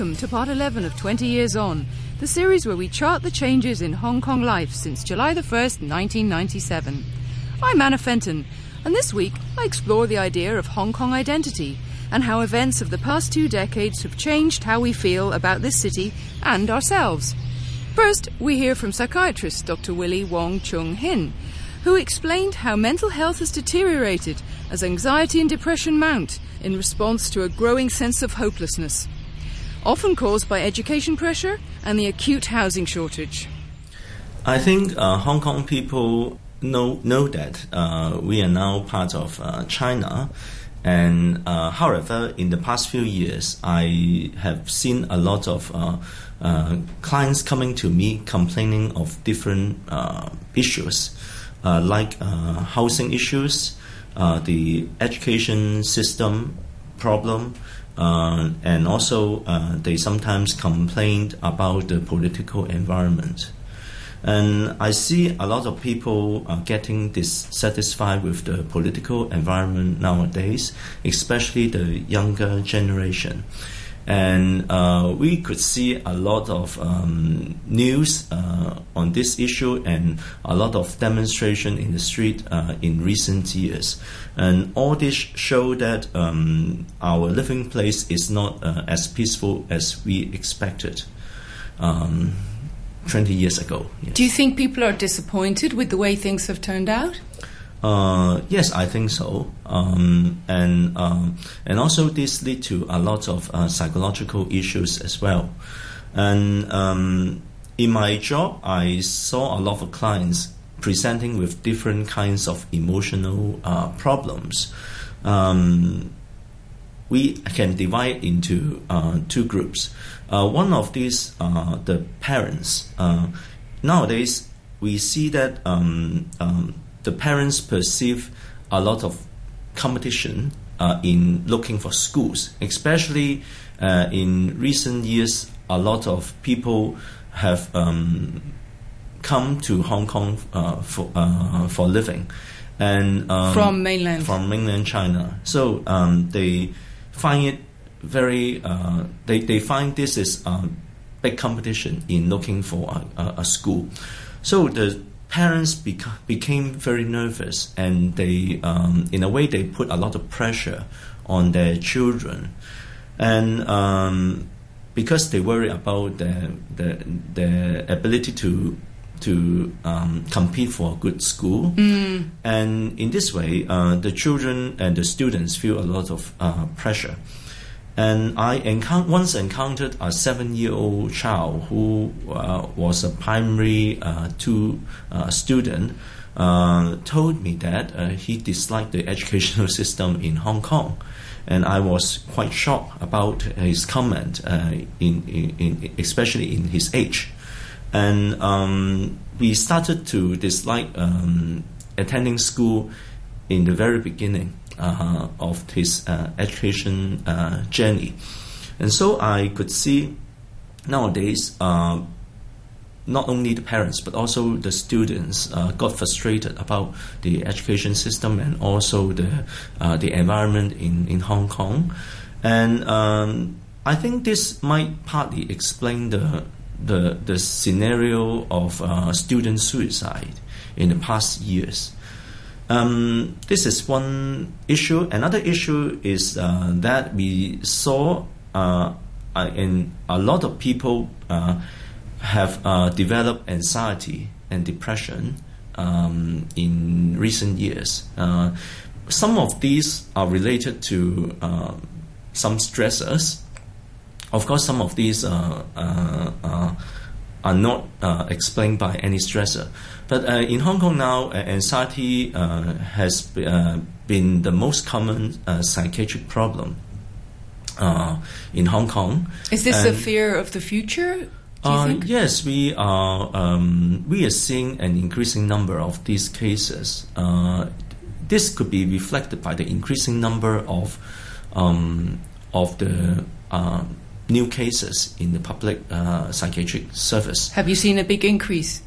welcome to part 11 of 20 Years On, the series where we chart the changes in Hong Kong life since July the 1st, 1997. I'm Anna Fenton, and this week I explore the idea of Hong Kong identity and how events of the past 2 decades have changed how we feel about this city and ourselves. First, we hear from psychiatrist Dr Willy Wong Chung-hin, who explained how mental health has deteriorated as anxiety and depression mount in response to a growing sense of hopelessness, often caused by education pressure and the acute housing shortage. I think Hong Kong people know that we are now part of China, and however, in the past few years, I have seen a lot of clients coming to me complaining of different issues. Like housing issues, the education system problem, and also they sometimes complained about the political environment. And I see a lot of people are getting dissatisfied with the political environment nowadays, especially the younger generation. And we could see a lot of news on this issue and a lot of demonstration in the street in recent years. And all this show that our living place is not as peaceful as we expected 20 years ago. Yes. Do you think people are disappointed with the way things have turned out? Yes, I think so, and also this lead to a lot of psychological issues as well. And in my job, I saw a lot of clients presenting with different kinds of emotional problems. We can divide into 2 groups. One of these are the parents. Nowadays, we see that the parents perceive a lot of competition in looking for schools. Especially in recent years, a lot of people have come to Hong Kong for living, and from mainland China. So they find it very. They find this is big competition in looking for a school. So the parents became very nervous, and they, in a way, they put a lot of pressure on their children, and because they worry about their ability to compete for a good school, and in this way, the children and the students feel a lot of pressure. And I once encountered a 7-year-old child who was a primary 2 student, told me that he disliked the educational system in Hong Kong. And I was quite shocked about his comment, especially in his age. And we started to dislike attending school in the very beginning of his education journey. And so I could see nowadays not only the parents but also the students got frustrated about the education system and also the environment in Hong Kong. And I think this might partly explain the scenario of student suicide in the past years. This is one issue. Another issue is that we saw in a lot of people have developed anxiety and depression in recent years. Some of these are related to some stressors. Of course, some of these are not explained by any stressor. But in Hong Kong now, anxiety has been the most common psychiatric problem in Hong Kong. Is this a fear of the future, do you think? Yes, we are seeing an increasing number of these cases. This could be reflected by the increasing number of the new cases in the public psychiatric service. Have you seen a big increase?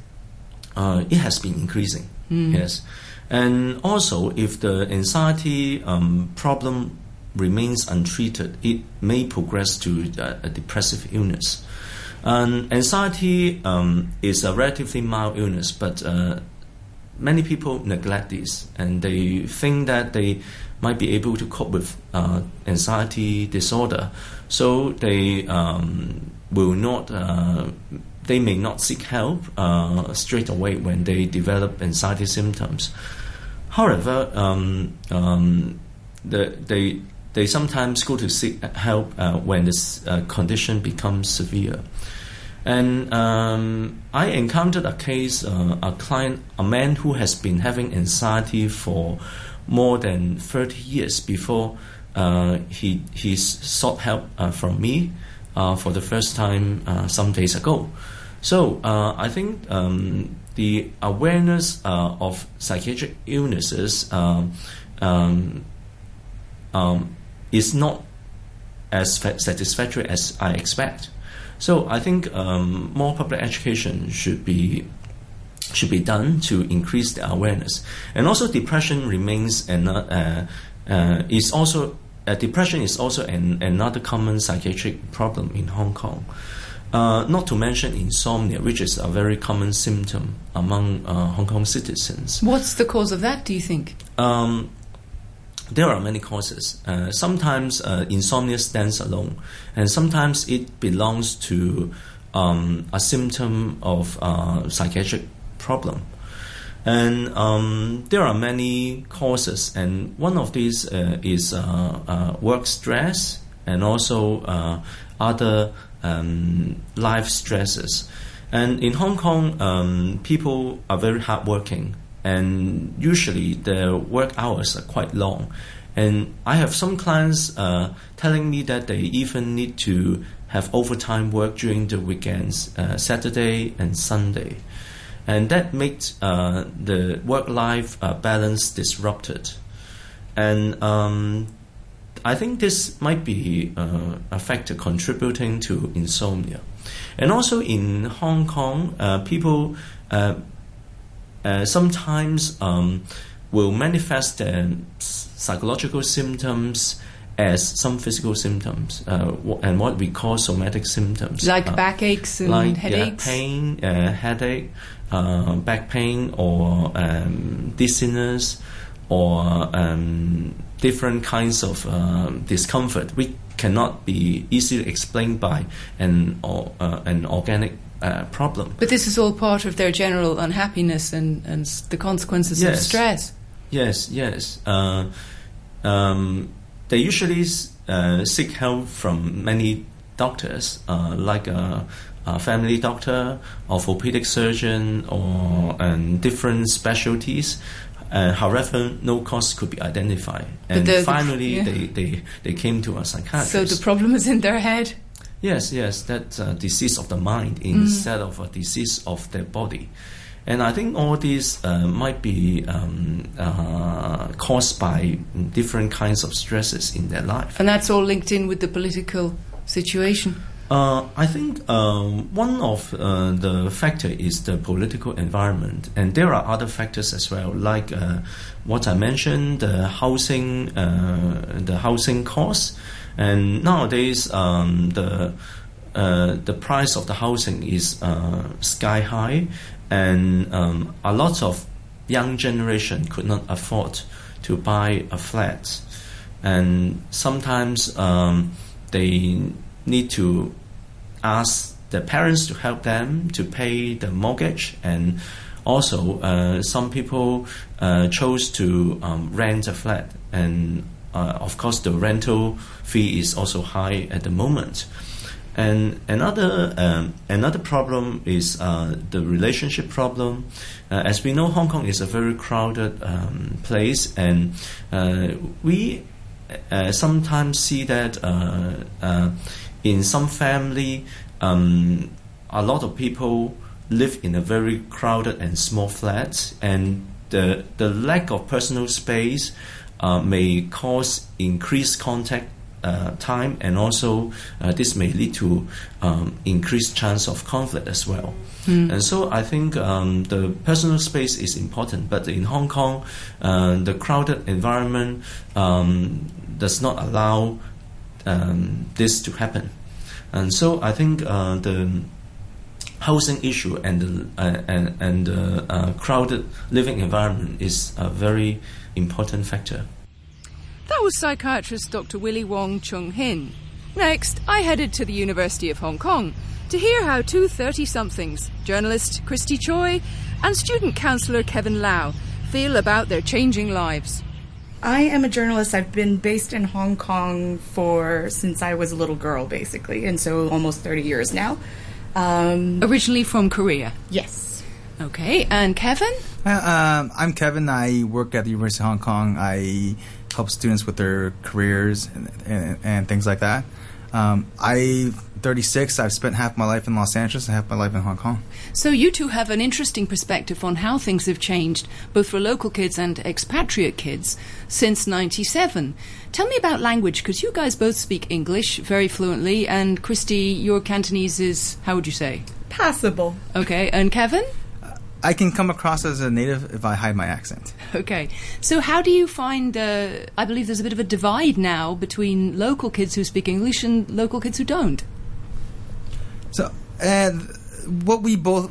It has been increasing, yes. And also, if the anxiety problem remains untreated, it may progress to a depressive illness. Anxiety is a relatively mild illness, but many people neglect this, and they think that they might be able to cope with anxiety disorder, so they they may not seek help straight away when they develop anxiety symptoms. However, they sometimes go to seek help when this condition becomes severe. And I encountered a case, a man who has been having anxiety for more than 30 years before he sought help from me for the first time some days ago. So I think the awareness of psychiatric illnesses is not as satisfactory as I expect. So I think more public education should be done to increase the awareness. And also, depression remains depression is also another common psychiatric problem in Hong Kong. Not to mention insomnia, which is a very common symptom among Hong Kong citizens. What's the cause of that, do you think? There are many causes. Sometimes insomnia stands alone, and sometimes it belongs to a symptom of psychiatric problem. And there are many causes, and one of these is work stress and also other life stresses. And in Hong Kong, people are very hardworking, and usually their work hours are quite long. And I have some clients telling me that they even need to have overtime work during the weekends, Saturday and Sunday. And that makes the work-life balance disrupted. And I think this might be a factor contributing to insomnia. And also in Hong Kong, people sometimes will manifest their psychological symptoms as some physical symptoms, and what we call somatic symptoms. Like backaches and headaches? Yeah, pain, headache, back pain, or dizziness, or different kinds of discomfort which cannot be easily explained by an organic problem. But this is all part of their general unhappiness and the consequences of stress. Yes. They usually seek help from many doctors, like a family doctor, orthopedic surgeon, or different specialties. However, no cause could be identified. And finally, they came to a psychiatrist. So the problem is in their head? Yes, that's a disease of the mind instead of a disease of their body. And I think all these might be caused by different kinds of stresses in their life. And that's all linked in with the political situation? I think one of the factors is the political environment. And there are other factors as well, like what I mentioned, the housing costs. And nowadays, the price of the housing is sky high, and a lot of young generation could not afford to buy a flat, and sometimes they need to ask their parents to help them to pay the mortgage, and also some people chose to rent a flat, and of course the rental fee is also high at the moment. And another problem is the relationship problem. As we know, Hong Kong is a very crowded place, and we sometimes see that in some family, a lot of people live in a very crowded and small flat, and the lack of personal space may cause increased contact time, and also this may lead to increased chance of conflict as well. And so I think the personal space is important, but in Hong Kong, the crowded environment does not allow this to happen. And so I think the housing issue and the crowded living environment is a very important factor. That was psychiatrist Dr. Willy Wong Chung-hin. Next, I headed to the University of Hong Kong to hear how two 30-somethings, journalist Christy Choi and student counsellor Kevin Lau, feel about their changing lives. I am a journalist. I've been based in Hong Kong since I was a little girl, basically, and so almost 30 years now. Originally from Korea? Yes. Okay, and Kevin? I'm Kevin. I work at the University of Hong Kong. I help students with their careers and things like that. I'm 36. I've spent half my life in Los Angeles and half my life in Hong Kong. So you two have an interesting perspective on how things have changed, both for local kids and expatriate kids, since 97. Tell me about language, because you guys both speak English very fluently, and Christy, your Cantonese is, how would you say? Passable. Okay, and Kevin? I can come across as a native if I hide my accent. Okay. So how do you find, I believe there's a bit of a divide now between local kids who speak English and local kids who don't. So what we both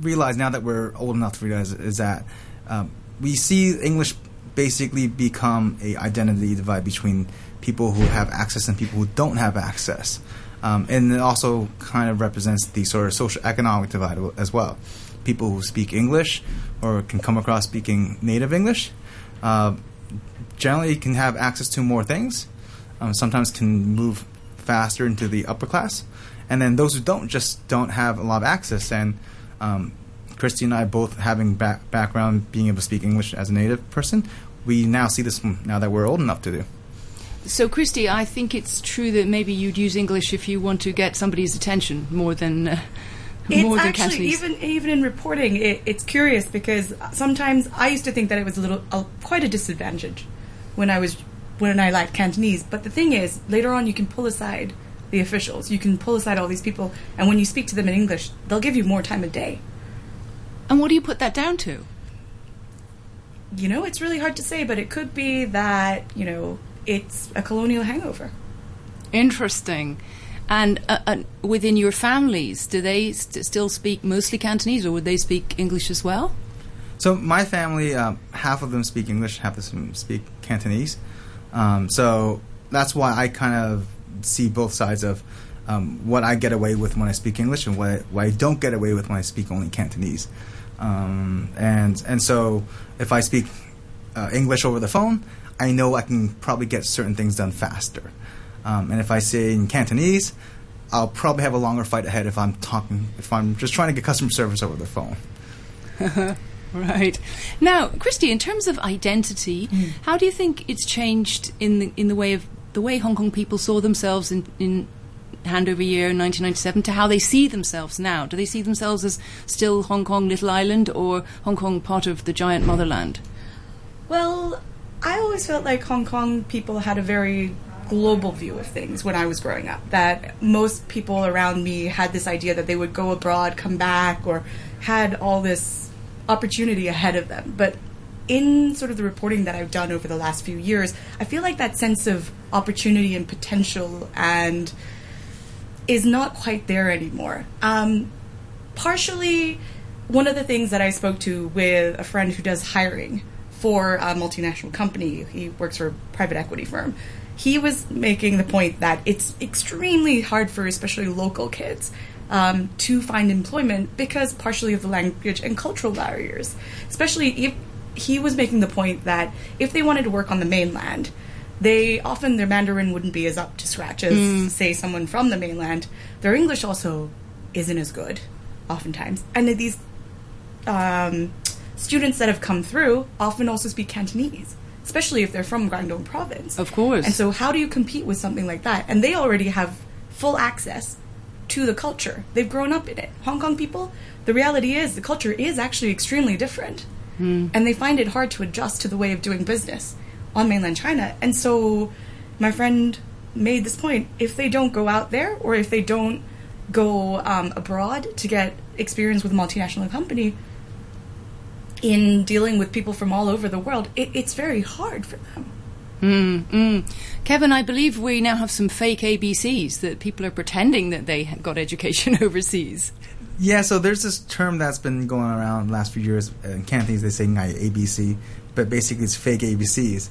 realize now that we're old enough to realize is that we see English basically become an identity divide between people who have access and people who don't have access. And it also kind of represents the sort of social economic divide as well. People who speak English or can come across speaking native English generally can have access to more things, sometimes can move faster into the upper class. And then those who don't just don't have a lot of access. And Christy and I both having background being able to speak English as a native person, we now see this now that we're old enough to do. So, Christy, I think it's true that maybe you'd use English if you want to get somebody's attention more than It's actually, even in reporting, it's curious because sometimes I used to think that it was quite a disadvantage when I liked Cantonese. But the thing is, later on you can pull aside the officials. You can pull aside all these people, and when you speak to them in English, they'll give you more time a day. And what do you put that down to? You know, it's really hard to say, but it could be that, you know, it's a colonial hangover. Interesting. And within your families, do they still speak mostly Cantonese, or would they speak English as well? So my family, half of them speak English, half of them speak Cantonese. So that's why I kind of see both sides of what I get away with when I speak English and what I don't get away with when I speak only Cantonese. And so if I speak English over the phone, I know I can probably get certain things done faster. And if I say in Cantonese, I'll probably have a longer fight ahead if I'm just trying to get customer service over the phone. Right. Now, Christy, in terms of identity, how do you think it's changed in the way Hong Kong people saw themselves in handover year 1997 to how they see themselves now? Do they see themselves as still Hong Kong Little Island or Hong Kong part of the giant motherland? Well, I always felt like Hong Kong people had a very global view of things when I was growing up, that most people around me had this idea that they would go abroad, come back, or had all this opportunity ahead of them. But in sort of the reporting that I've done over the last few years, I feel like that sense of opportunity and potential and is not quite there anymore. Partially, one of the things that I spoke to with a friend who does hiring for a multinational company, he works for a private equity firm, he was making the point that it's extremely hard for especially local kids to find employment because partially of the language and cultural barriers. Especially if he was making the point that if they wanted to work on the mainland, their Mandarin wouldn't be as up to scratch as, say, someone from the mainland. Their English also isn't as good, oftentimes. And these students that have come through often also speak Cantonese, especially if they're from Guangdong province. Of course. And so how do you compete with something like that? And they already have full access to the culture. They've grown up in it. Hong Kong people, the reality is the culture is actually extremely different. And they find it hard to adjust to the way of doing business on mainland China. And so my friend made this point, if they don't go out there or if they don't go abroad to get experience with a multinational company in dealing with people from all over the world, it's very hard for them. Kevin, I believe we now have some fake ABCs that people are pretending that they got education overseas. Yeah, so there's this term that's been going around the last few years in Cantonese. They say "ngai ABC," but basically it's fake ABCs.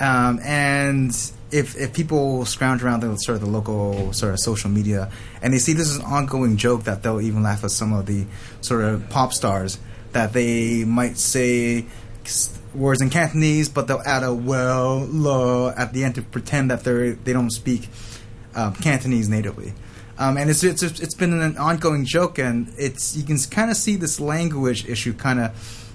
And if people scrounge around the sort of the local sort of social media and they see this is an ongoing joke, that they'll even laugh at some of the sort of pop stars that they might say words in Cantonese, but they'll add a well, lo at the end to pretend that they don't speak Cantonese natively. And it's been an ongoing joke, and you can kind of see this language issue kind of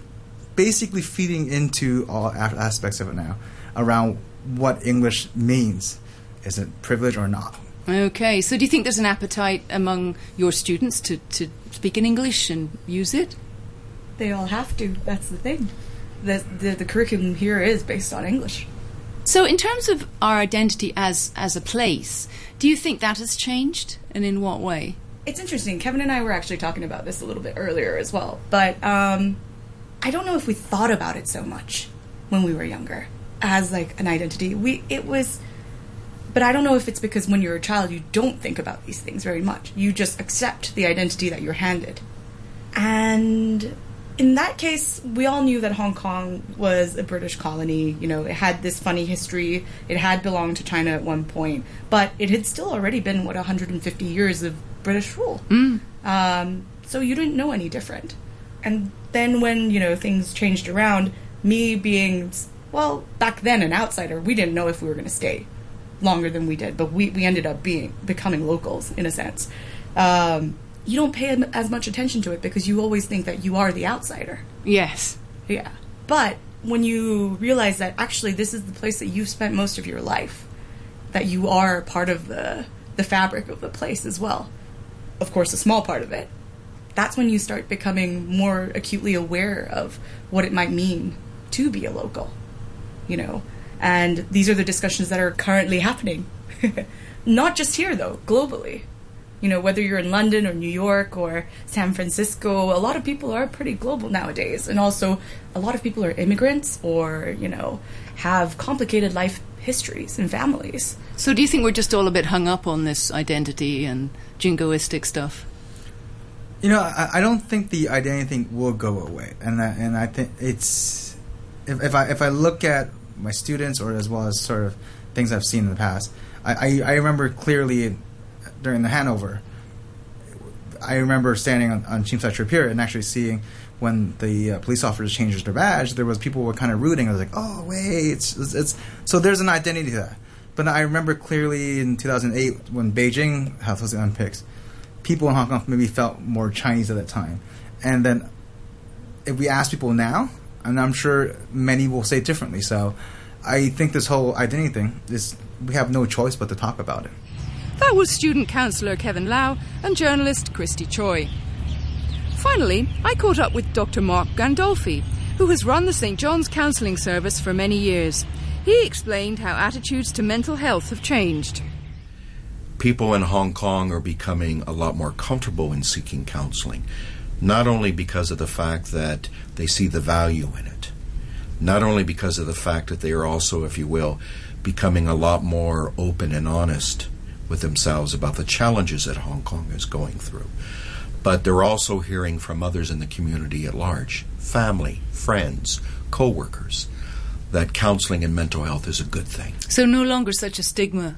basically feeding into all aspects of it now around what English means. Is it privilege or not? Okay, so do you think there's an appetite among your students to speak in English and use it? They all have to. That's the thing. The curriculum here is based on English. So in terms of our identity as a place, do you think that has changed, and in what way? It's interesting. Kevin and I were actually talking about this a little bit earlier as well, but I don't know if we thought about it so much when we were younger as like an identity. But I don't know if it's because when you're a child you don't think about these things very much. You just accept the identity that you're handed. And in that case, we all knew that Hong Kong was a British colony. You know, it had this funny history. It had belonged to China at one point, but it had still already been, 150 years of British rule. So you didn't know any different. And then when, things changed around, me being, back then an outsider, we didn't know if we were going to stay longer than we did, but we ended up becoming locals in a sense. You don't pay as much attention to it because you always think that you are the outsider. Yes. Yeah. But when you realize that actually this is the place that you've spent most of your life, that you are part of the fabric of the place as well, of course a small part of it, that's when you start becoming more acutely aware of what it might mean to be a local, And these are the discussions that are currently happening. Not just here, though, globally. Whether you're in London or New York or San Francisco, a lot of people are pretty global nowadays. And also, a lot of people are immigrants or, have complicated life histories and families. So do you think we're just all a bit hung up on this identity and jingoistic stuff? I don't think the identity thing will go away. And I think it's... If I look at my students or as well as sort of things I've seen in the past, I remember clearly... during the handover, I remember standing on Cheapside Trip here and actually seeing when the police officers changed their badge, there was people were kind of rooting. I was like, oh, wait, it's so there's an identity to that. But I remember clearly in 2008 when Beijing was unpicked, people in Hong Kong maybe felt more Chinese at that time. And then if we ask people now, and I'm sure many will say differently. So I think this whole identity thing, we have no choice but to talk about it. That was student counsellor Kevin Lau and journalist Christy Choi. Finally, I caught up with Dr. Mark Gandolfi, who has run the St. John's Counselling Service for many years. He explained how attitudes to mental health have changed. People in Hong Kong are becoming a lot more comfortable in seeking counselling, not only because of the fact that they see the value in it, not only because of the fact that they are also, if you will, becoming a lot more open and honest with themselves about the challenges that Hong Kong is going through. But they're also hearing from others in the community at large, family, friends, co-workers, that counseling and mental health is a good thing. So no longer such a stigma.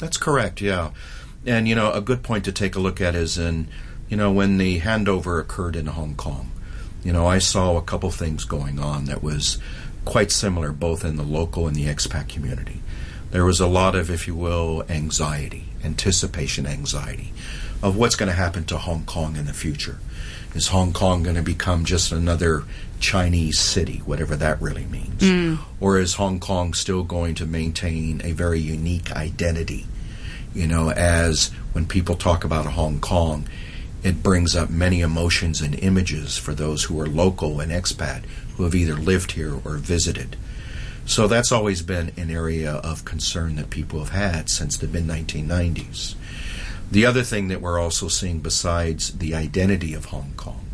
That's correct, yeah. And, a good point to take a look at is when the handover occurred in Hong Kong, I saw a couple things going on that was quite similar both in the local and the expat community. There was a lot of, if you will, anxiety of what's going to happen to Hong Kong in the future. Is Hong Kong going to become just another Chinese city, whatever that really means? Or is Hong Kong still going to maintain a very unique identity? As when people talk about Hong Kong, it brings up many emotions and images for those who are local and expat who have either lived here or visited. So that's always been an area of concern that people have had since the mid-1990s. The other thing that we're also seeing besides the identity of Hong Kong,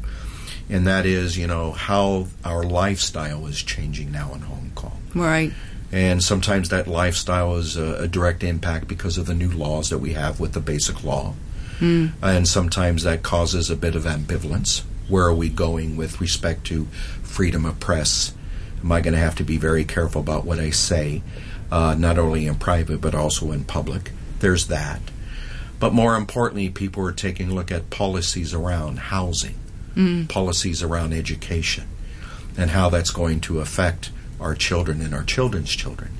and that is, you know, how our lifestyle is changing now in Hong Kong. Right. And sometimes that lifestyle is a direct impact because of the new laws that we have with the Basic Law. Mm. And sometimes that causes a bit of ambivalence. Where are we going with respect to freedom of press? Am I going to have to be very careful about what I say, not only in private but also in public? There's that. But more importantly, people are taking a look at policies around housing, policies around education, and how that's going to affect our children and our children's children.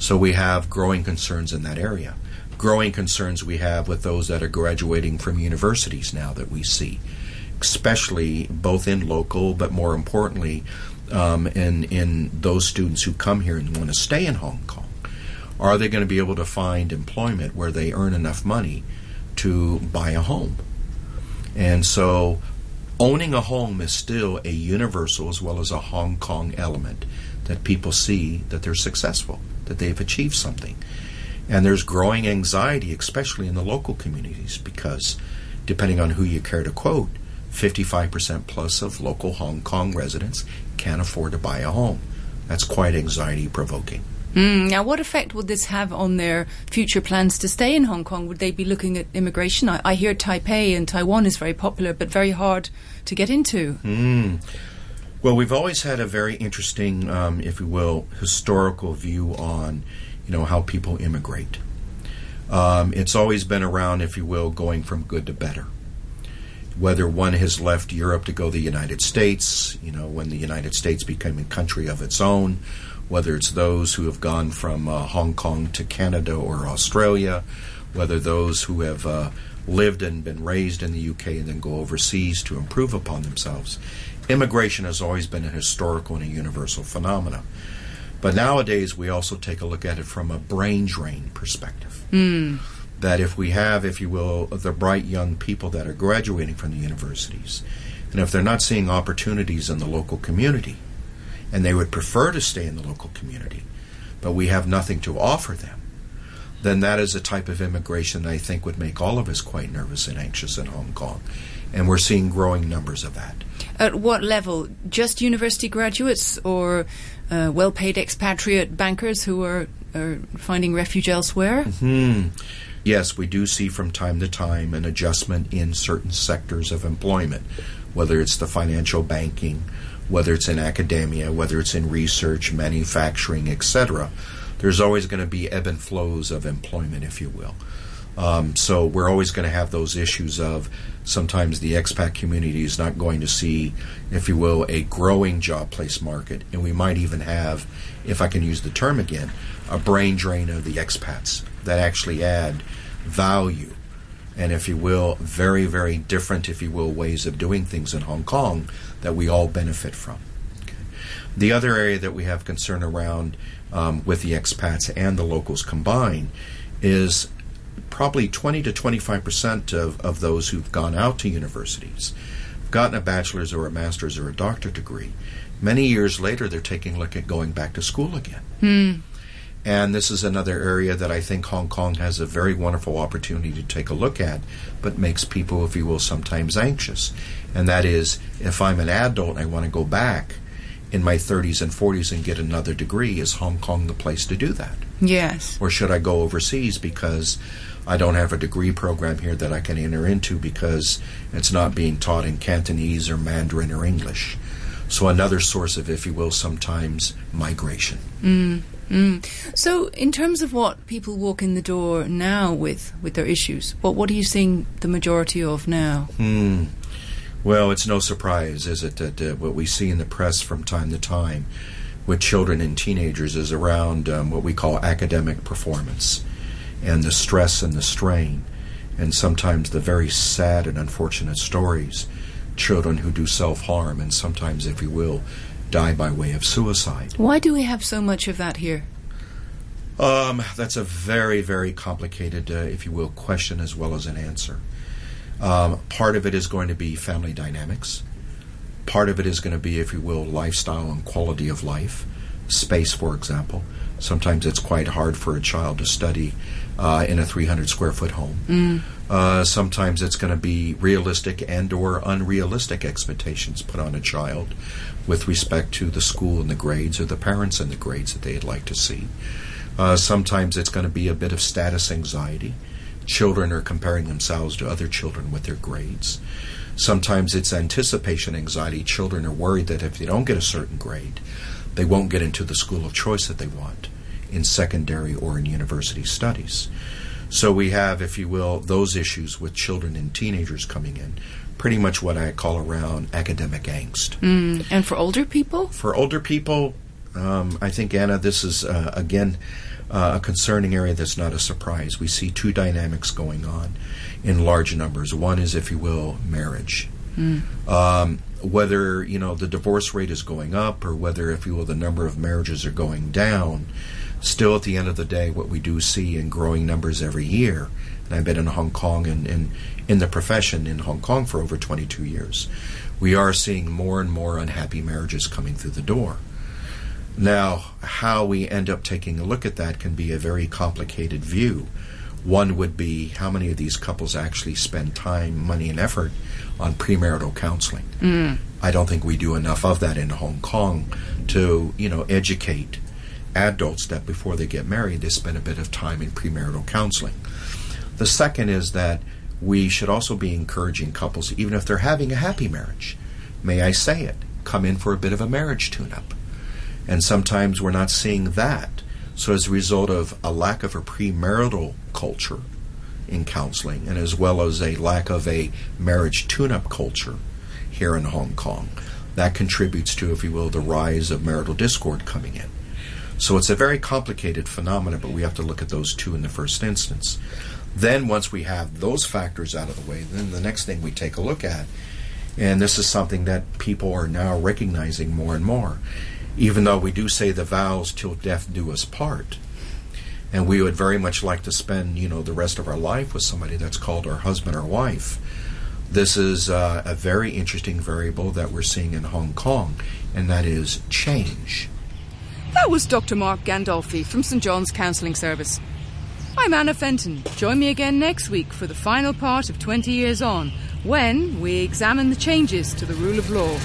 So we have growing concerns in that area. Growing concerns we have with those that are graduating from universities now that we see, especially both in local, but more importantly, in those students who come here and want to stay in Hong Kong. Are they going to be able to find employment where they earn enough money to buy a home? And so owning a home is still a universal as well as a Hong Kong element that people see that they're successful, that they've achieved something. And there's growing anxiety, especially in the local communities, because depending on who you care to quote, 55% plus of local Hong Kong residents can't afford to buy a home. That's quite anxiety-provoking. Now, what effect would this have on their future plans to stay in Hong Kong? Would they be looking at immigration? I hear Taipei and Taiwan is very popular, but very hard to get into. Well, we've always had a very interesting, if you will, historical view on, you know, how people immigrate. It's always been around, if you will, going from good to better. Whether one has left Europe to go to the United States, you know, when the United States became a country of its own, whether it's those who have gone from Hong Kong to Canada or Australia, whether those who have lived and been raised in the UK and then go overseas to improve upon themselves. Immigration has always been a historical and a universal phenomenon. But nowadays we also take a look at it from a brain drain perspective. That if we have, if you will, the bright young people that are graduating from the universities, and if they're not seeing opportunities in the local community, and they would prefer to stay in the local community, but we have nothing to offer them, then that is a type of immigration that I think would make all of us quite nervous and anxious in Hong Kong. And we're seeing growing numbers of that. At what level? Just university graduates or well-paid expatriate bankers who are finding refuge elsewhere? Yes, we do see from time to time an adjustment in certain sectors of employment, whether it's the financial banking, whether it's in academia, whether it's in research, manufacturing, etc. There's always going to be ebb and flows of employment, if you will. So we're always going to have those issues of sometimes the expat community is not going to see, if you will, a growing job place market. And we might even have, if I can use the term again, a brain drain of the expats that actually add value and, if you will, very, very different, if you will, ways of doing things in Hong Kong that we all benefit from. Okay. The other area that we have concern around with the expats and the locals combined is probably 20 to 25% of those who've gone out to universities, gotten a bachelor's or a master's or a doctorate degree. Many years later, they're taking a look at going back to school again. And this is another area that I think Hong Kong has a very wonderful opportunity to take a look at, but makes people, if you will, sometimes anxious. And that is, if I'm an adult and I want to go back in my 30s and 40s and get another degree, is Hong Kong the place to do that? Yes. Or should I go overseas because I don't have a degree program here that I can enter into because it's not being taught in Cantonese or Mandarin or English? So another source of, if you will, sometimes migration. So in terms of what people walk in the door now with their issues, what are you seeing the majority of now? Well, it's no surprise, is it, that what we see in the press from time to time with children and teenagers is around what we call academic performance and the stress and the strain and sometimes the very sad and unfortunate stories, children who do self-harm and sometimes, if you will, die by way of suicide. Why do we have so much of that here? That's a very, very complicated, if you will, question as well as an answer. Part of it is going to be family dynamics. Part of it is going to be, if you will, lifestyle and quality of life. space, for example. Sometimes it's quite hard for a child to study in a 300-square-foot home. Sometimes it's going to be realistic and or unrealistic expectations put on a child with respect to the school and the grades or the parents and the grades that they'd like to see. Sometimes it's going to be a bit of status anxiety. Children are comparing themselves to other children with their grades. Sometimes it's anticipation anxiety. Children are worried that if they don't get a certain grade, they won't get into the school of choice that they want in secondary or in university studies. So we have, if you will, those issues with children and teenagers coming in, pretty much what I call around academic angst. And for older people? For older people, I think, Anna, this is, again, a concerning area that's not a surprise. We see two dynamics going on in large numbers. One is, if you will, marriage. Whether, you know, the divorce rate is going up or whether, if you will, the number of marriages are going down, still at the end of the day, what we do see in growing numbers every year, and I've been in Hong Kong and in the profession in Hong Kong for over 22 years, we are seeing more and more unhappy marriages coming through the door. Now, how we end up taking a look at that can be a very complicated view. One would be how many of these couples actually spend time, money, and effort on premarital counseling. I don't think we do enough of that in Hong Kong to, you know, educate adults that before they get married, they spend a bit of time in premarital counseling. The second is that we should also be encouraging couples, even if they're having a happy marriage, may I say it, come in for a bit of a marriage tune-up. And sometimes we're not seeing that. So as a result of a lack of a premarital culture in counseling, and as well as a lack of a marriage tune-up culture here in Hong Kong, that contributes to, if you will, the rise of marital discord coming in. So it's a very complicated phenomenon, but we have to look at those two in the first instance. Then once we have those factors out of the way, then the next thing we take a look at, and this is something that people are now recognizing more and more, even though we do say the vows till death do us part, and we would very much like to spend, you know, the rest of our life with somebody that's called our husband or wife. This is a very interesting variable that we're seeing in Hong Kong, and that is change. That was Dr. Mark Gandolfi from St. John's Counselling Service. I'm Anna Fenton. Join me again next week for the final part of 20 Years On, when we examine the changes to the rule of law.